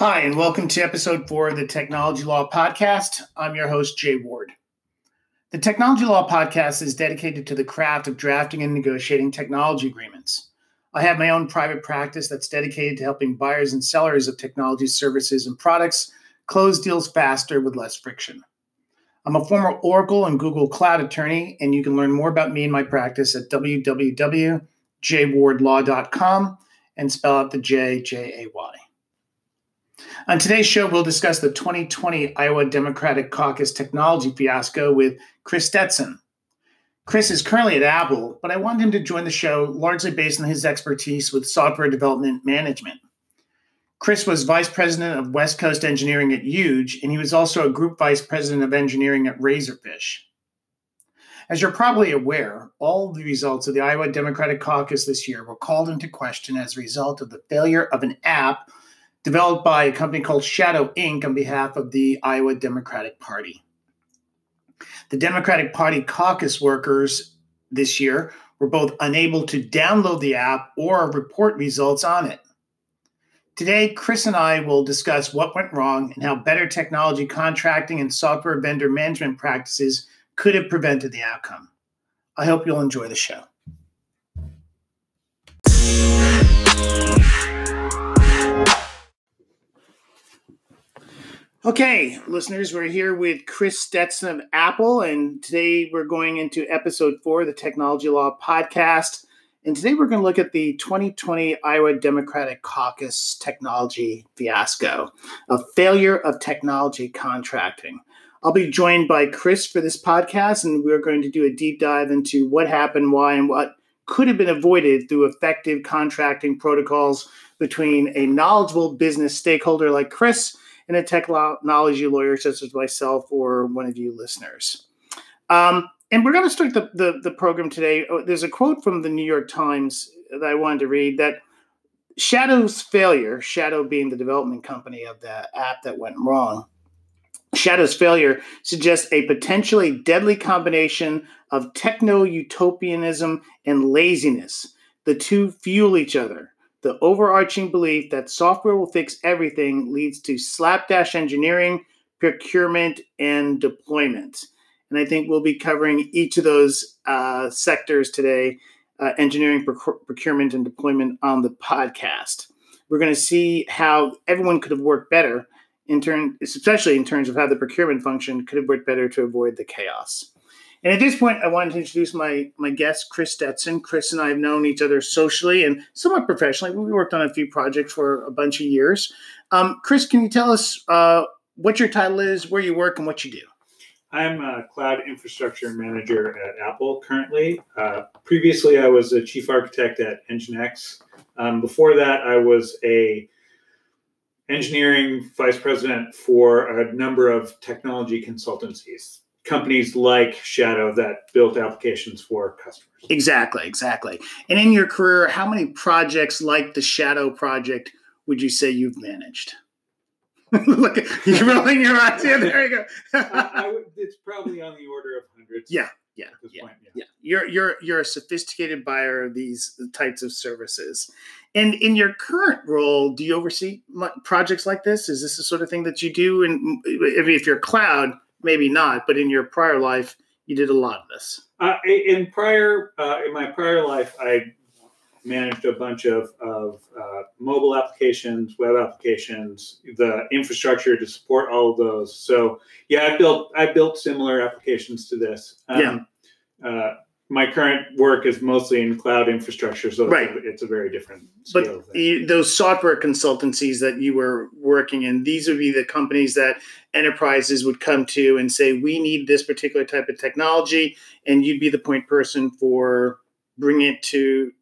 Hi, and welcome to episode 4 of the Technology Law Podcast. I'm your host, Jay Ward. The Technology Law Podcast is dedicated to the craft of drafting and negotiating technology agreements. I have my own private practice that's dedicated to helping buyers and sellers of technology services and products close deals faster with less friction. I'm a former Oracle and Google Cloud attorney, and you can learn more about me and my practice at www.jaywardlaw.com and spell out the J, J-A-Y. On today's show, we'll discuss the 2020 Iowa Democratic Caucus technology fiasco with Chris Stetson. Chris is currently at Apple, but I wanted him to join the show largely based on his expertise with software development management. Chris was vice president of West Coast Engineering at Huge, and he was also a group vice president of engineering at Razorfish. As you're probably aware, all the results of the Iowa Democratic Caucus this year were called into question as a result of the failure of an app developed by a company called Shadow Inc. on behalf of the Iowa Democratic Party. The Democratic Party caucus workers this year were both unable to download the app or report results on it. Today, Chris and I will discuss what went wrong and how better technology contracting and software vendor management practices could have prevented the outcome. I hope you'll enjoy the show. Okay, listeners, we're here with Chris Stetson of Apple, and today we're going into episode 4 of the Technology Law Podcast. And today we're going to look at the 2020 Iowa Democratic Caucus technology fiasco, a failure of technology contracting. I'll be joined by Chris for this podcast, and we're going to do a deep dive into what happened, why, and what could have been avoided through effective contracting protocols between a knowledgeable business stakeholder like Chris and a technology lawyer such as myself or one of you listeners. And we're going to start the program today. There's a quote from the New York Times that I wanted to read that Shadow's failure, Shadow being the development company of the app that went wrong, Shadow's failure suggests a potentially deadly combination of techno-utopianism and laziness. The two fuel each other. The overarching belief that software will fix everything leads to slapdash engineering, procurement, and deployment. And I think we'll be covering each of those sectors today, engineering, procurement, and deployment on the podcast. We're going to see how everyone could have worked better, especially in terms of how the procurement function could have worked better to avoid the chaos. And at this point, I wanted to introduce my guest, Chris Stetson. Chris and I have known each other socially and somewhat professionally. We worked on a few projects for a bunch of years. Chris, can you tell us what your title is, where you work, and what you do? I'm a cloud infrastructure manager at Apple currently. Previously, I was a chief architect at NGINX. Before that, I was an engineering vice president for a number of technology consultancies. Companies like Shadow that built applications for customers. Exactly. And in your career, how many projects like the Shadow project would you say you've managed? Look, you're rolling your eyes. Yeah, there you go. It's probably on the order of hundreds. Yeah. You're a sophisticated buyer of these types of services. And in your current role, do you oversee projects like this? Is this the sort of thing that you do? And if you're cloud, maybe not, but in your prior life, you did a lot of this. In my prior life, I managed a bunch of mobile applications, web applications, the infrastructure to support all of those. So yeah, I built similar applications to this. My current work is mostly in cloud infrastructure, so right. It's a very different scale of thing. But those software consultancies that you were working in, these would be the companies that enterprises would come to and say, we need this particular type of technology, and you'd be the point person for bringing it to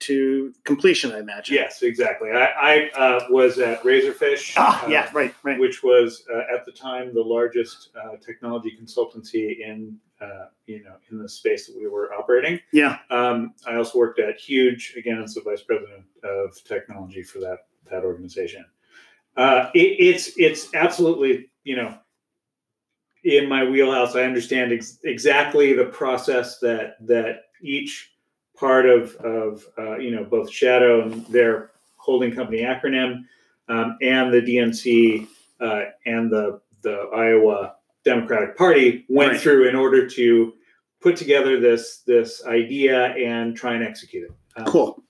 completion, I imagine. Yes, exactly. I was at Razorfish, which was at the time the largest technology consultancy in the space that we were operating. Yeah. I also worked at Huge, again, as the vice president of technology for that organization. It's absolutely, in my wheelhouse. I understand exactly the process that each part of both Shadow and their holding company Acronym and the DNC and the Iowa Democratic Party went right. through in order to put together this idea and try and execute it. Cool.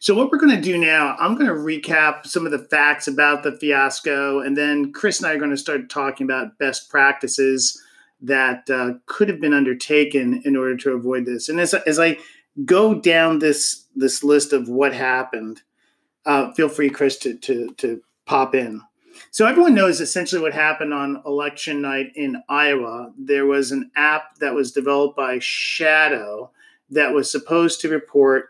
So what we're going to do now, I'm going to recap some of the facts about the fiasco, and then Chris and I are going to start talking about best practices that could have been undertaken in order to avoid this. And as I go down this list of what happened, feel free, Chris, to pop in. So everyone knows essentially what happened on election night in Iowa. There was an app that was developed by Shadow that was supposed to report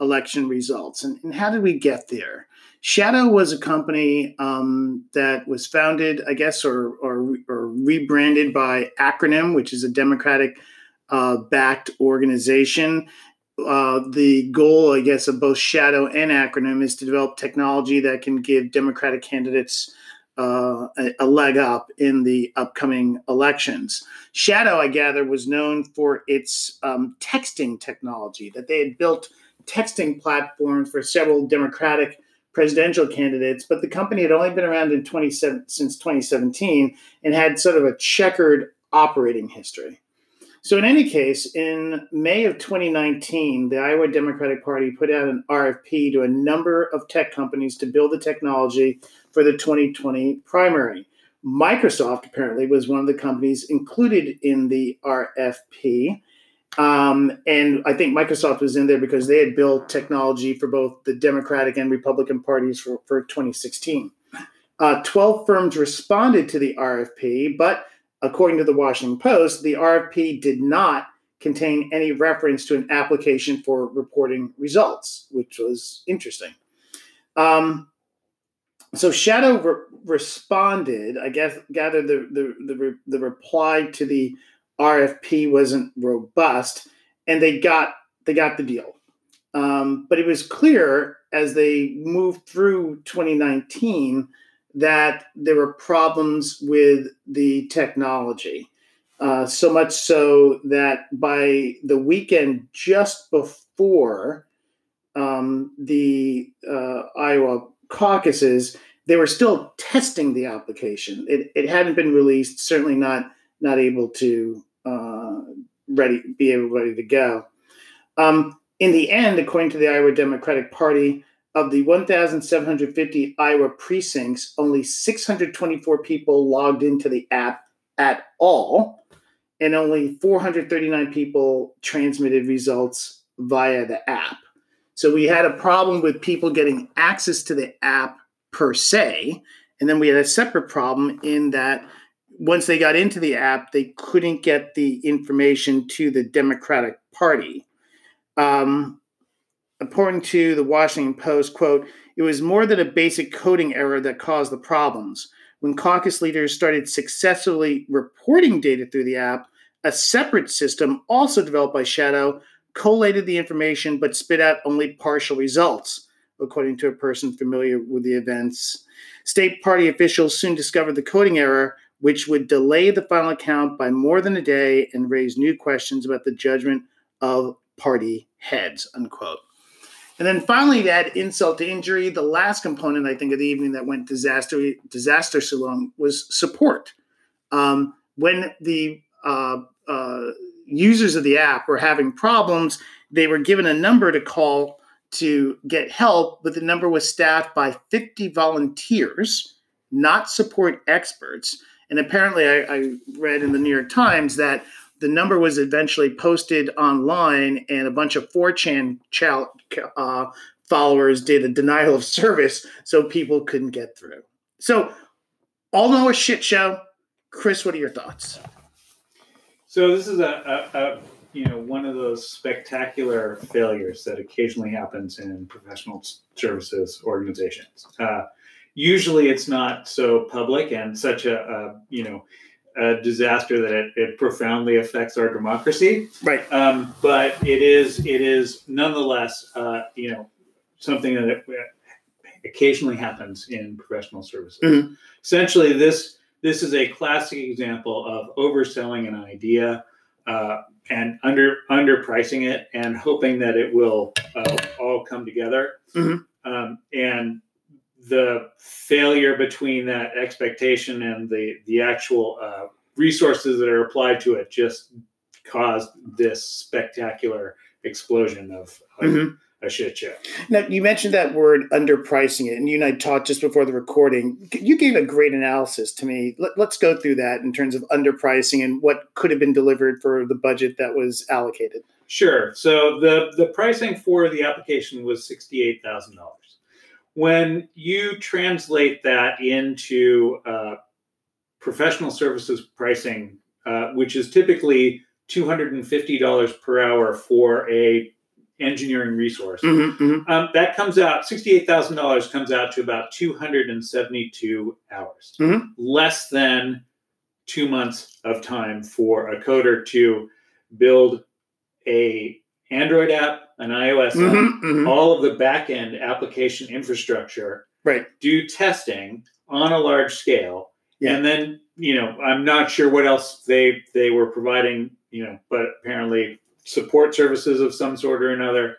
election results. And how did we get there? Shadow was a company that was founded, I guess, or rebranded by Acronym, which is a Democratic-backed organization. The goal, I guess, of both Shadow and Acronym is to develop technology that can give Democratic candidates a leg up in the upcoming elections. Shadow, I gather, was known for its texting technology, that they had built texting platforms for several Democratic presidential candidates, but the company had only been around since 2017 and had sort of a checkered operating history. So in any case, in May of 2019, the Iowa Democratic Party put out an RFP to a number of tech companies to build the technology for the 2020 primary. Microsoft apparently was one of the companies included in the RFP. And I think Microsoft was in there because they had built technology for both the Democratic and Republican parties for 2016. 12 firms responded to the RFP, but according to the Washington Post, the RFP did not contain any reference to an application for reporting results, which was interesting. So Shadow responded. I guess gather the reply to the RFP wasn't robust, and they got the deal. But it was clear as they moved through 2019 that there were problems with the technology, so much so that by the weekend just before the Iowa caucuses, they were still testing the application. It hadn't been released, certainly not able to be ready to go. In the end, according to the Iowa Democratic Party, of the 1,750 Iowa precincts, only 624 people logged into the app at all, and only 439 people transmitted results via the app. So we had a problem with people getting access to the app per se, and then we had a separate problem in that once they got into the app, they couldn't get the information to the Democratic Party. According to the Washington Post, quote, "It was more than a basic coding error that caused the problems. When caucus leaders started successfully reporting data through the app, a separate system, also developed by Shadow, collated the information but spit out only partial results," according to a person familiar with the events. State party officials soon discovered the coding error, which would delay the final count by more than a day and raise new questions about the judgment of party heads, unquote. And then finally, to add insult to injury, the last component, I think, of the evening that went disastrously long was support. When the users of the app were having problems, they were given a number to call to get help, but the number was staffed by 50 volunteers, not support experts. And apparently, I read in the New York Times that the number was eventually posted online, and a bunch of 4chan followers did a denial of service so people couldn't get through. So, all in all, a shit show. Chris, what are your thoughts? So this is a one of those spectacular failures that occasionally happens in professional services organizations. Usually, it's not so public and such a disaster that it profoundly affects our democracy. Right. But it is nonetheless, something that occasionally happens in professional services. Mm-hmm. Essentially, this is a classic example of overselling an idea and underpricing it and hoping that it will all come together. Mm-hmm. And the failure between that expectation and the actual resources that are applied to it just caused this spectacular explosion of a shit show. Now, you mentioned that word underpricing it, and you and I talked just before the recording. You gave a great analysis to me. Let's go through that in terms of underpricing and what could have been delivered for the budget that was allocated. Sure. So the pricing for the application was $68,000. When you translate that into professional services pricing, which is typically $250 per hour for a engineering resource, that comes out, $68,000 comes out to about 272 hours, less than 2 months of time for a coder to build a Android app, an iOS app, all of the back-end application infrastructure, do testing on a large scale. And then, you know, I'm not sure what else they were providing, you know, but apparently support services of some sort or another,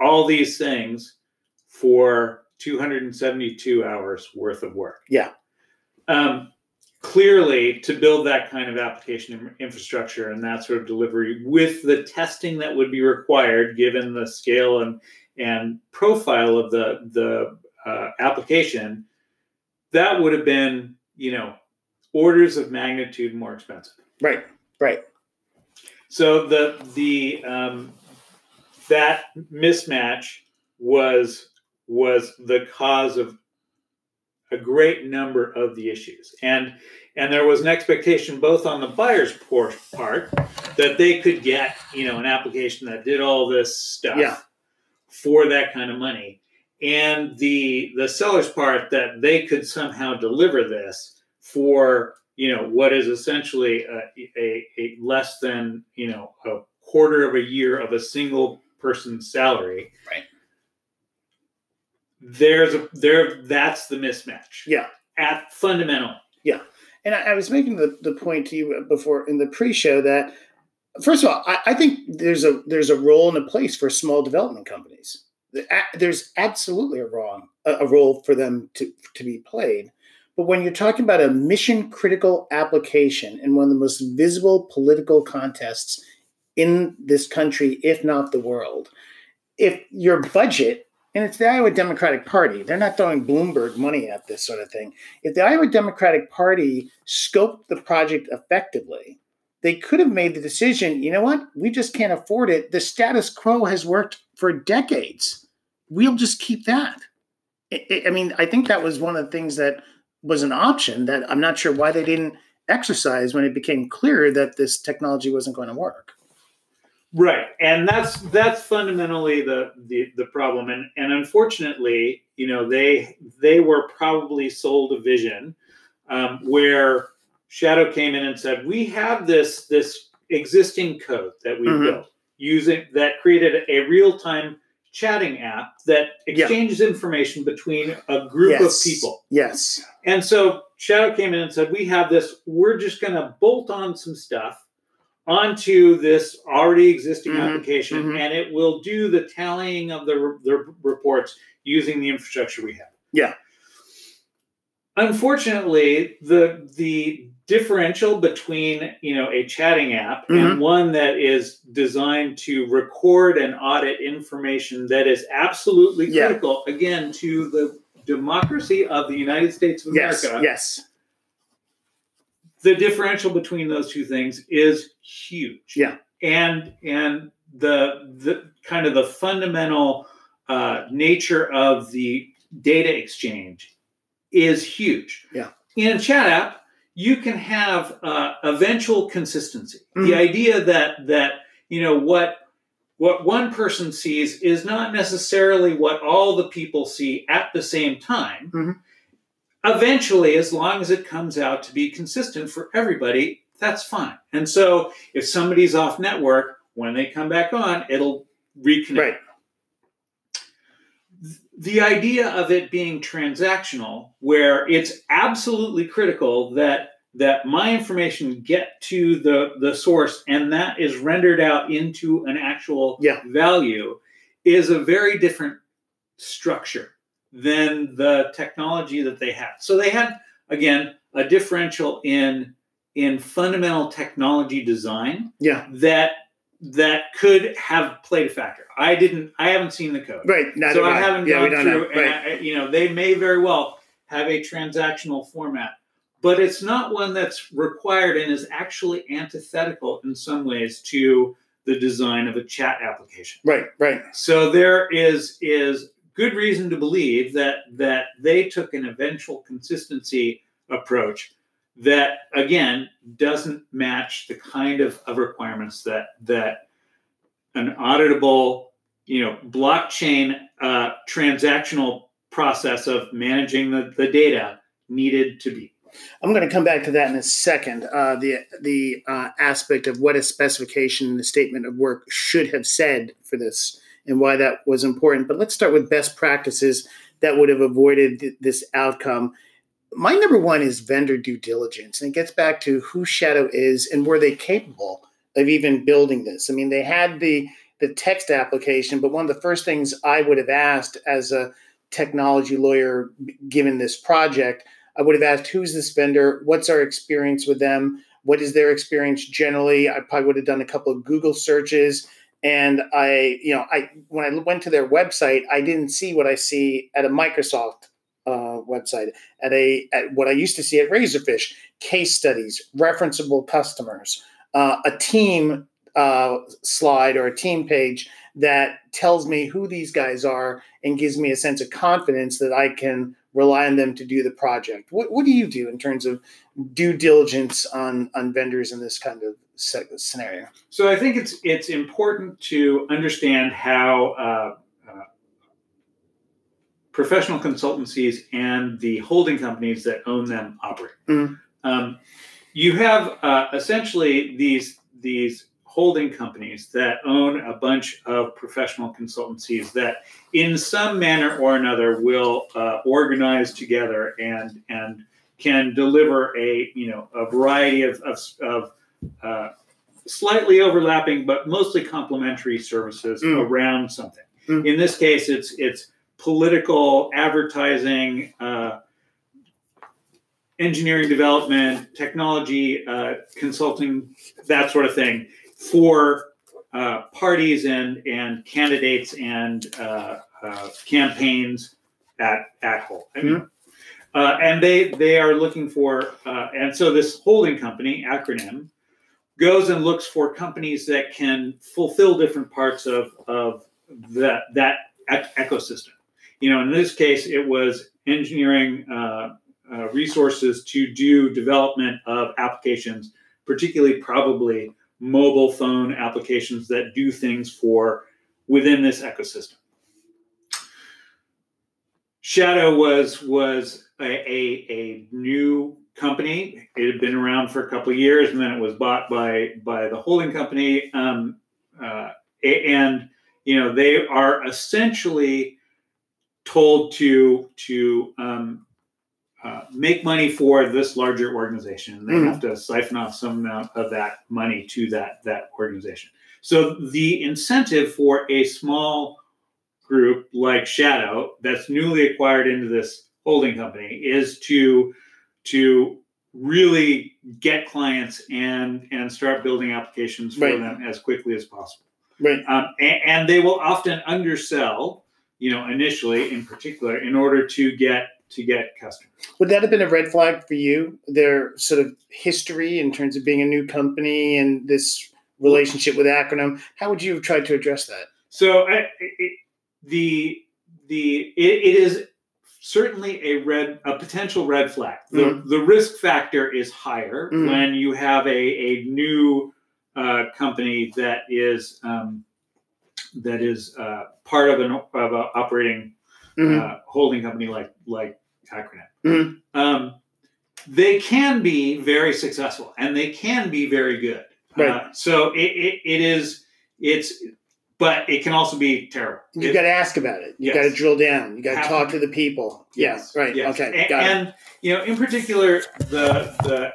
all these things for 272 hours worth of work. Clearly, to build that kind of application infrastructure and that sort of delivery with the testing that would be required, given the scale and profile of the application, that would have been, you know, orders of magnitude more expensive. Right. So the that mismatch was the cause of a great number of the issues. And there was an expectation both on the buyer's part that they could get, you know, an application that did all this stuff for that kind of money, and the seller's part that they could somehow deliver this for, you know, what is essentially a less than, you know, a quarter of a year of a single person's salary. Right. That's the mismatch. At fundamental. And I was making the point to you before in the pre-show that, first of all, I think there's a role and a place for small development companies. There's absolutely a role for them to be played. But when you're talking about a mission critical application in one of the most visible political contests in this country, if not the world, if your budget, and it's the Iowa Democratic Party, they're not throwing Bloomberg money at this sort of thing. If the Iowa Democratic Party scoped the project effectively, they could have made the decision, you know what, we just can't afford it. The status quo has worked for decades. We'll just keep that. I mean, I think that was one of the things that was an option that I'm not sure why they didn't exercise when it became clear that this technology wasn't going to work. Right. And that's fundamentally the problem. And unfortunately, you know, they were probably sold a vision where Shadow came in and said, we have this existing code that we built that created a real-time chatting app that exchanges information between a group of people. And so Shadow came in and said, we have this, we're just going to bolt on some stuff onto this already existing application, and it will do the tallying of the reports using the infrastructure we have. Unfortunately, the differential between, you know, a chatting app and one that is designed to record and audit information that is absolutely critical, again, to the democracy of the United States of America. The differential between those two things is huge. And the kind of the fundamental nature of the data exchange is huge. In a chat app, you can have eventual consistency. The idea that you know what one person sees is not necessarily what all the people see at the same time. Eventually, as long as it comes out to be consistent for everybody, that's fine. And so if somebody's off network, when they come back on, it'll reconnect. The idea of it being transactional, where it's absolutely critical that my information get to the source and that is rendered out into an actual value, is a very different structure than the technology that they had. So they had, again, a differential in fundamental technology design that could have played a factor. I haven't seen the code. Right. So I haven't gone through. They may very well have a transactional format, but it's not one that's required and is actually antithetical in some ways to the design of a chat application. Right. So there is good reason to believe that they took an eventual consistency approach that, again, doesn't match the kind of requirements that an auditable, blockchain transactional process of managing the data needed to be. I'm going to come back to that in a second. The aspect of what a specification in the statement of work should have said for this and why that was important. But let's start with best practices that would have avoided this outcome. My number one is vendor due diligence. And it gets back to who Shadow is and were they capable of even building this. I mean, they had the text application, but one of the first things I would have asked as a technology lawyer, given this project, I would have asked, who's this vendor? What's our experience with them? What is their experience generally? I probably would have done a couple of Google searches. And when I went to their website, I didn't see what I see at a Microsoft website, at what I used to see at Razorfish: case studies, referenceable customers, a team slide or a team page that tells me who these guys are and gives me a sense of confidence that I can rely on them to do the project. What do you do in terms of due diligence on vendors in this kind of scenario? So I think it's important to understand how professional consultancies and the holding companies that own them operate. Mm-hmm. You have essentially these holding companies that own a bunch of professional consultancies that in some manner or another will organize together and can deliver a variety of slightly overlapping but mostly complementary services around something. Mm. In this case, it's political advertising, engineering development, technology, consulting, that sort of thing, for parties and candidates and campaigns at whole. I mean, mm-hmm. And they are looking for, and so this holding company, Acronym, goes and looks for companies that can fulfill different parts of that ecosystem. In this case, it was engineering resources to do development of applications, particularly probably mobile phone applications that do things within this ecosystem. Shadow was a new company. It had been around for a couple of years, and then it was bought by the holding company. And they are essentially told to make money for this larger organization. They have to siphon off some amount of that money to that organization. So the incentive for a small group like Shadow that's newly acquired into this holding company is to really get clients and start building applications for them as quickly as possible. Right. And they will often undersell, initially in particular, in order to get customers. Would that have been a red flag for you, their sort of history in terms of being a new company and this relationship with Acronym? How would you have tried to address that? So it is certainly a potential red flag. The risk factor is higher when you have a new company that is part of an operating holding company like Acronym. Mm-hmm. They can be very successful and they can be very good. Right. So but it can also be terrible. You got to ask about it. You got to drill down. You got to talk to the people. Yes. Yeah, right. Yes. Okay. Got it. In particular, the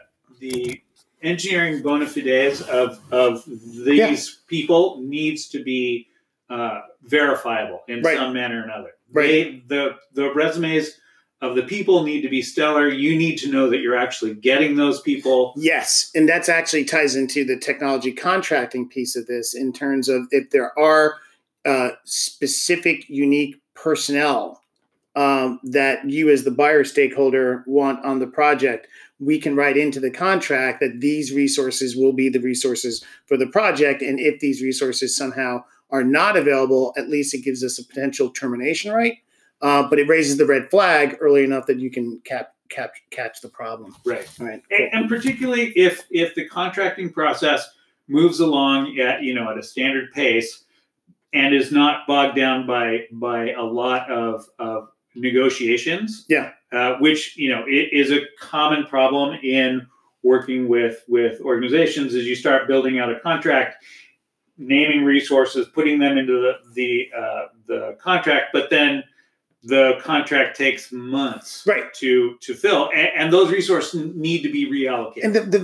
engineering bona fides of these people needs to be verifiable in some manner or another. Right. The resumes of the people need to be stellar. You need to know that you're actually getting those people. Yes, and that's actually ties into the technology contracting piece of this in terms of if there are specific, unique personnel that you as the buyer stakeholder want on the project, we can write into the contract that these resources will be the resources for the project. And if these resources somehow are not available, at least it gives us a potential termination right. But it raises the red flag early enough that you can catch the problem. Right. All right. Cool. And particularly if the contracting process moves along at a standard pace and is not bogged down by a lot of negotiations. Yeah. Which it is a common problem in working with organizations as you start building out a contract, naming resources, putting them into the contract, but then the contract takes months to fill, and those resources need to be reallocated. And the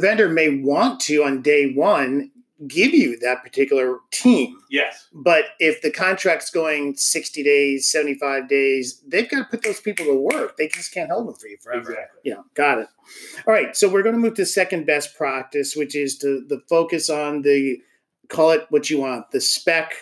vendor may want to, on day one, give you that particular team. Yes. But if the contract's going 60 days, 75 days, they've got to put those people to work. They just can't hold them for you forever. Exactly. Got it. All right, so we're going to move to second best practice, which is the focus on the, call it what you want, the spec,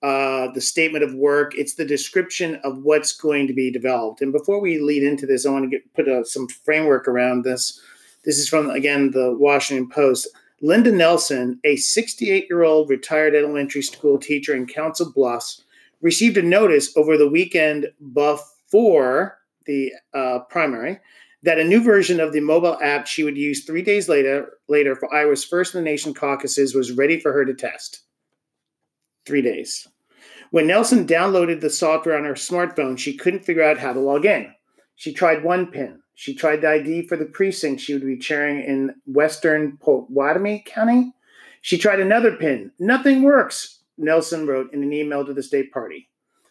the statement of work. It's the description of what's going to be developed. And before we lead into this, I want to put some framework around this. This is from, again, the Washington Post. Linda Nelson, a 68-year-old retired elementary school teacher in Council Bluffs, received a notice over the weekend before the primary that a new version of the mobile app she would use 3 days later for Iowa's first-in-the-nation caucuses was ready for her to test. 3 days. When Nelson downloaded the software on her smartphone, she couldn't figure out how to log in. She tried one PIN. She tried the ID for the precinct she would be chairing in Western Pottawatomie County. She tried another PIN. Nothing works, Nelson wrote in an email to the state party.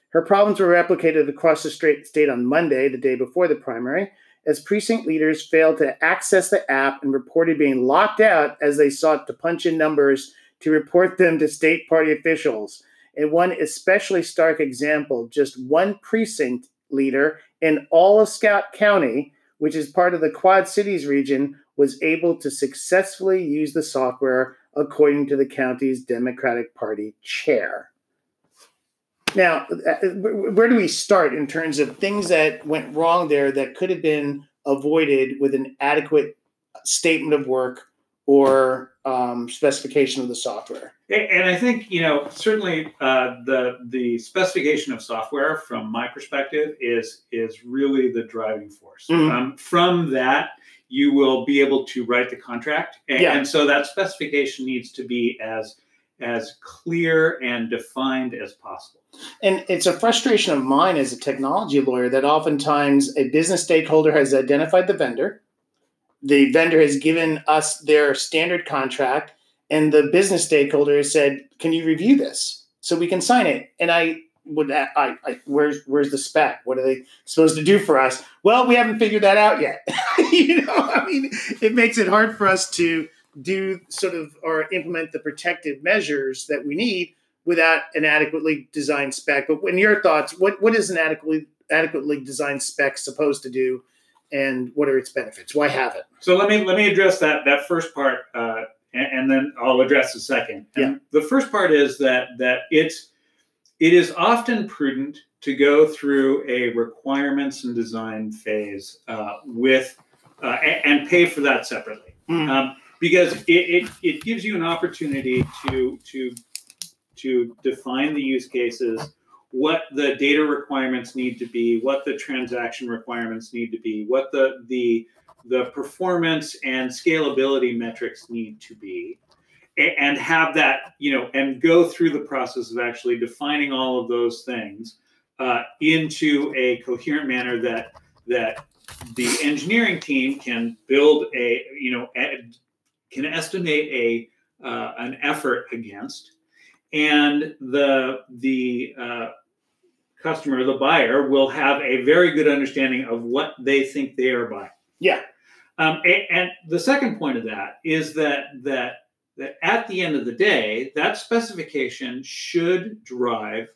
Her problems were replicated across the state on Monday, the day before the primary, as precinct leaders failed to access the app and reported being locked out as they sought to punch in numbers to report them to state party officials. In one especially stark example, just one precinct leader in all of Scout County, which is part of the Quad Cities region, was able to successfully use the software, according to the county's Democratic Party chair. Now, where do we start in terms of things that went wrong there that could have been avoided with an adequate statement of work or specification of the software? And I think, certainly the specification of software from my perspective is really the driving force. Mm-hmm. From that, you will be able to write the contract. And so that specification needs to be as clear and defined as possible. And it's a frustration of mine as a technology lawyer that oftentimes a business stakeholder has identified the vendor. The vendor has given us their standard contract, and the business stakeholder has said, "Can you review this so we can sign it?" And where's the spec? What are they supposed to do for us? Well, we haven't figured that out yet. It makes it hard for us to do sort of or implement the protective measures that we need without an adequately designed spec. But in your thoughts, what is an adequately designed spec supposed to do? And what are its benefits? Why have it? So let me address that first part, and then I'll address the second. And the first part is that it is often prudent to go through a requirements and design phase and pay for that separately, because it gives you an opportunity to define the use cases, what the data requirements need to be, what the transaction requirements need to be, what the performance and scalability metrics need to be, and have that, and go through the process of actually defining all of those things into a coherent manner that the engineering team can build can estimate an effort against, and the customer, the buyer, will have a very good understanding of what they think they are buying. Yeah. And the second point of that is that that at the end of the day, that specification should drive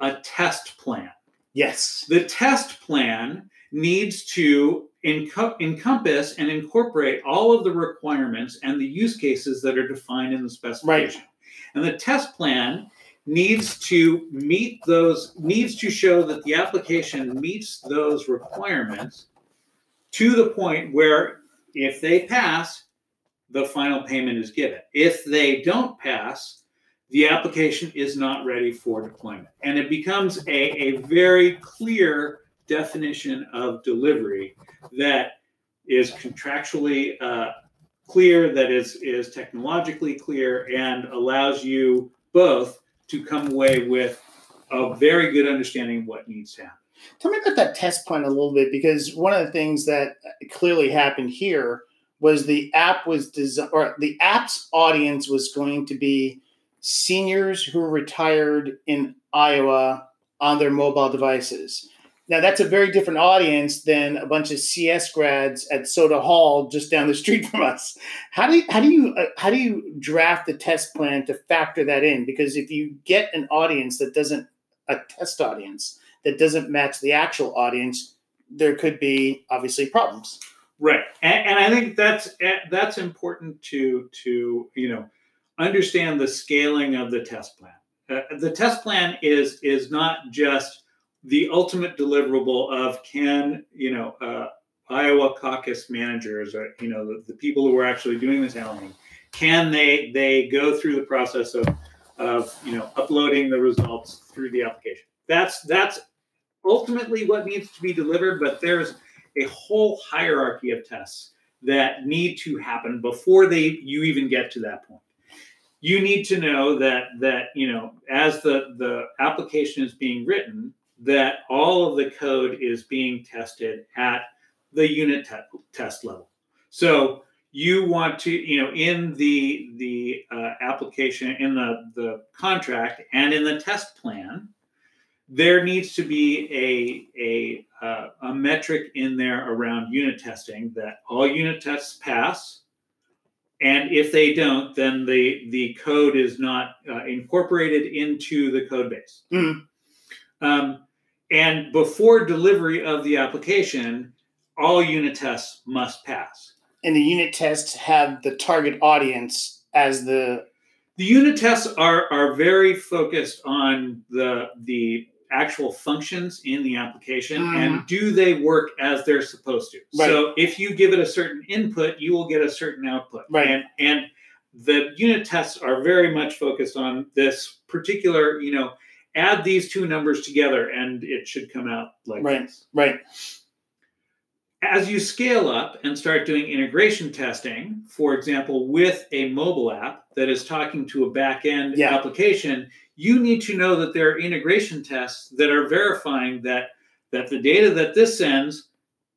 a test plan. Yes. The test plan needs to encompass and incorporate all of the requirements and the use cases that are defined in the specification. Right. And the test plan needs to meet those, needs to show that the application meets those requirements to the point where if they pass, the final payment is given. If they don't pass, the application is not ready for deployment. And it becomes a very clear definition of delivery that is contractually clear, that is technologically clear, and allows you both to come away with a very good understanding of what needs to happen. Tell me about that test plan a little bit, because one of the things that clearly happened here was the app was the app's audience was going to be seniors who retired in Iowa on their mobile devices. Now, that's a very different audience than a bunch of CS grads at Soda Hall just down the street from us. How do you draft the test plan to factor that in? Because if you get an audience that doesn't, a test audience that doesn't match the actual audience, there could be obviously problems. Right, and I think that's important to understand the scaling of the test plan. The test plan is not just the ultimate deliverable of Iowa caucus managers, or, the people who are actually doing this handling, can they go through the process of uploading the results through the application. That's ultimately what needs to be delivered, but there's a whole hierarchy of tests that need to happen before you even get to that point. You need to know that as the application is being written, that all of the code is being tested at the unit test level. So you want to, in the application, in the contract, and in the test plan, there needs to be a metric in there around unit testing, that all unit tests pass, and if they don't, then the code is not incorporated into the code base. Mm-hmm. And before delivery of the application, all unit tests must pass. And the unit tests have the target audience as the... The unit tests are very focused on the actual functions in the application, and do they work as they're supposed to. Right. So if you give it a certain input, you will get a certain output. Right. And the unit tests are very much focused on this particular, add these two numbers together and it should come out like this. Right. As you scale up and start doing integration testing, for example, with a mobile app that is talking to a back-end application, you need to know that there are integration tests that are verifying that the data that this sends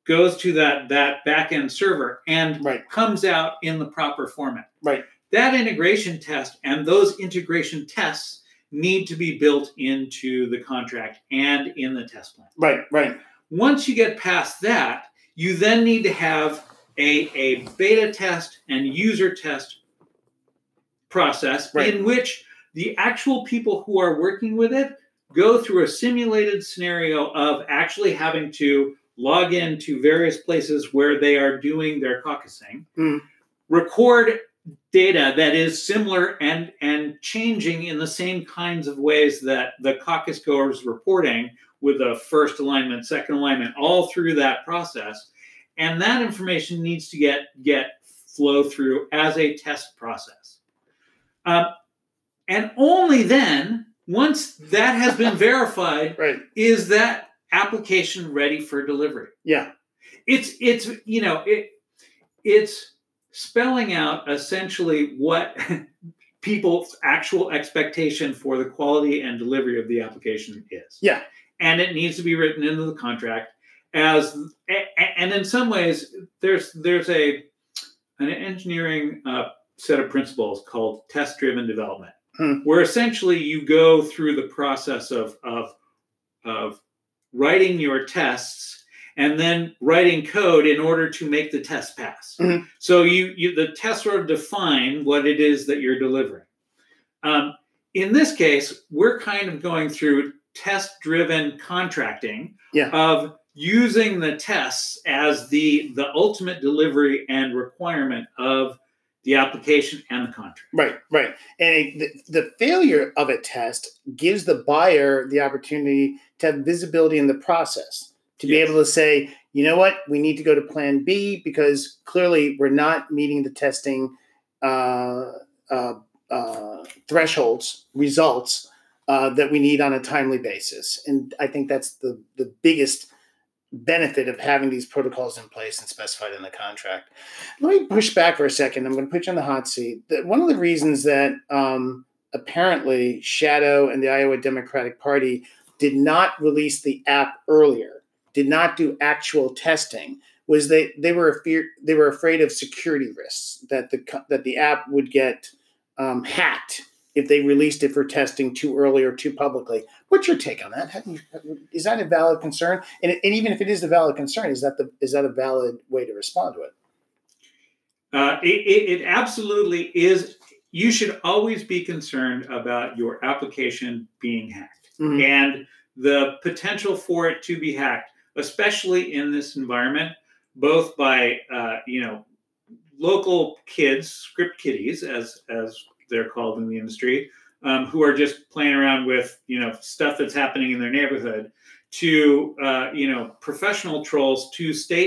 goes to that back-end server and comes out in the proper format. Right. That integration test and those integration tests need to be built into the contract and in the test plan. Right. Once you get past that, you then need to have a beta test and user test process in which the actual people who are working with it go through a simulated scenario of actually having to log in to various places where they are doing their caucusing, record data that is similar and changing in the same kinds of ways that the caucus goer is reporting, with a first alignment, second alignment, all through that process. And that information needs to get flow through as a test process. And only then, once that has been verified, is that application ready for delivery. Yeah. It's spelling out essentially what people's actual expectation for the quality and delivery of the application is. Yeah. And it needs to be written into the contract and in some ways there's an engineering set of principles called test-driven development, where essentially you go through the process of writing your tests and then writing code in order to make the test pass. Mm-hmm. So the tests sort of define what it is that you're delivering. In this case, we're kind of going through test-driven contracting of using the tests as the ultimate delivery and requirement of the application and the contract. Right. And the failure of a test gives the buyer the opportunity to have visibility in the process, to be able to say, you know what, we need to go to plan B because clearly we're not meeting the testing thresholds, results that we need on a timely basis. And I think that's the biggest benefit of having these protocols in place and specified in the contract. Let me push back for a second. I'm going to put you on the hot seat. One of the reasons that apparently Shadow and the Iowa Democratic Party did not release the app earlier, did not do actual testing, was they were afraid of security risks, that the app would get hacked if they released it for testing too early or too publicly. What's your take on that? Is that a valid concern? And even if it is a valid concern, is that a valid way to respond to it? It absolutely is. You should always be concerned about your application being hacked and the potential for it to be hacked, especially in this environment, both by local kids, script kiddies, as they're called in the industry, who are just playing around with, stuff that's happening in their neighborhood, to professional trolls, to state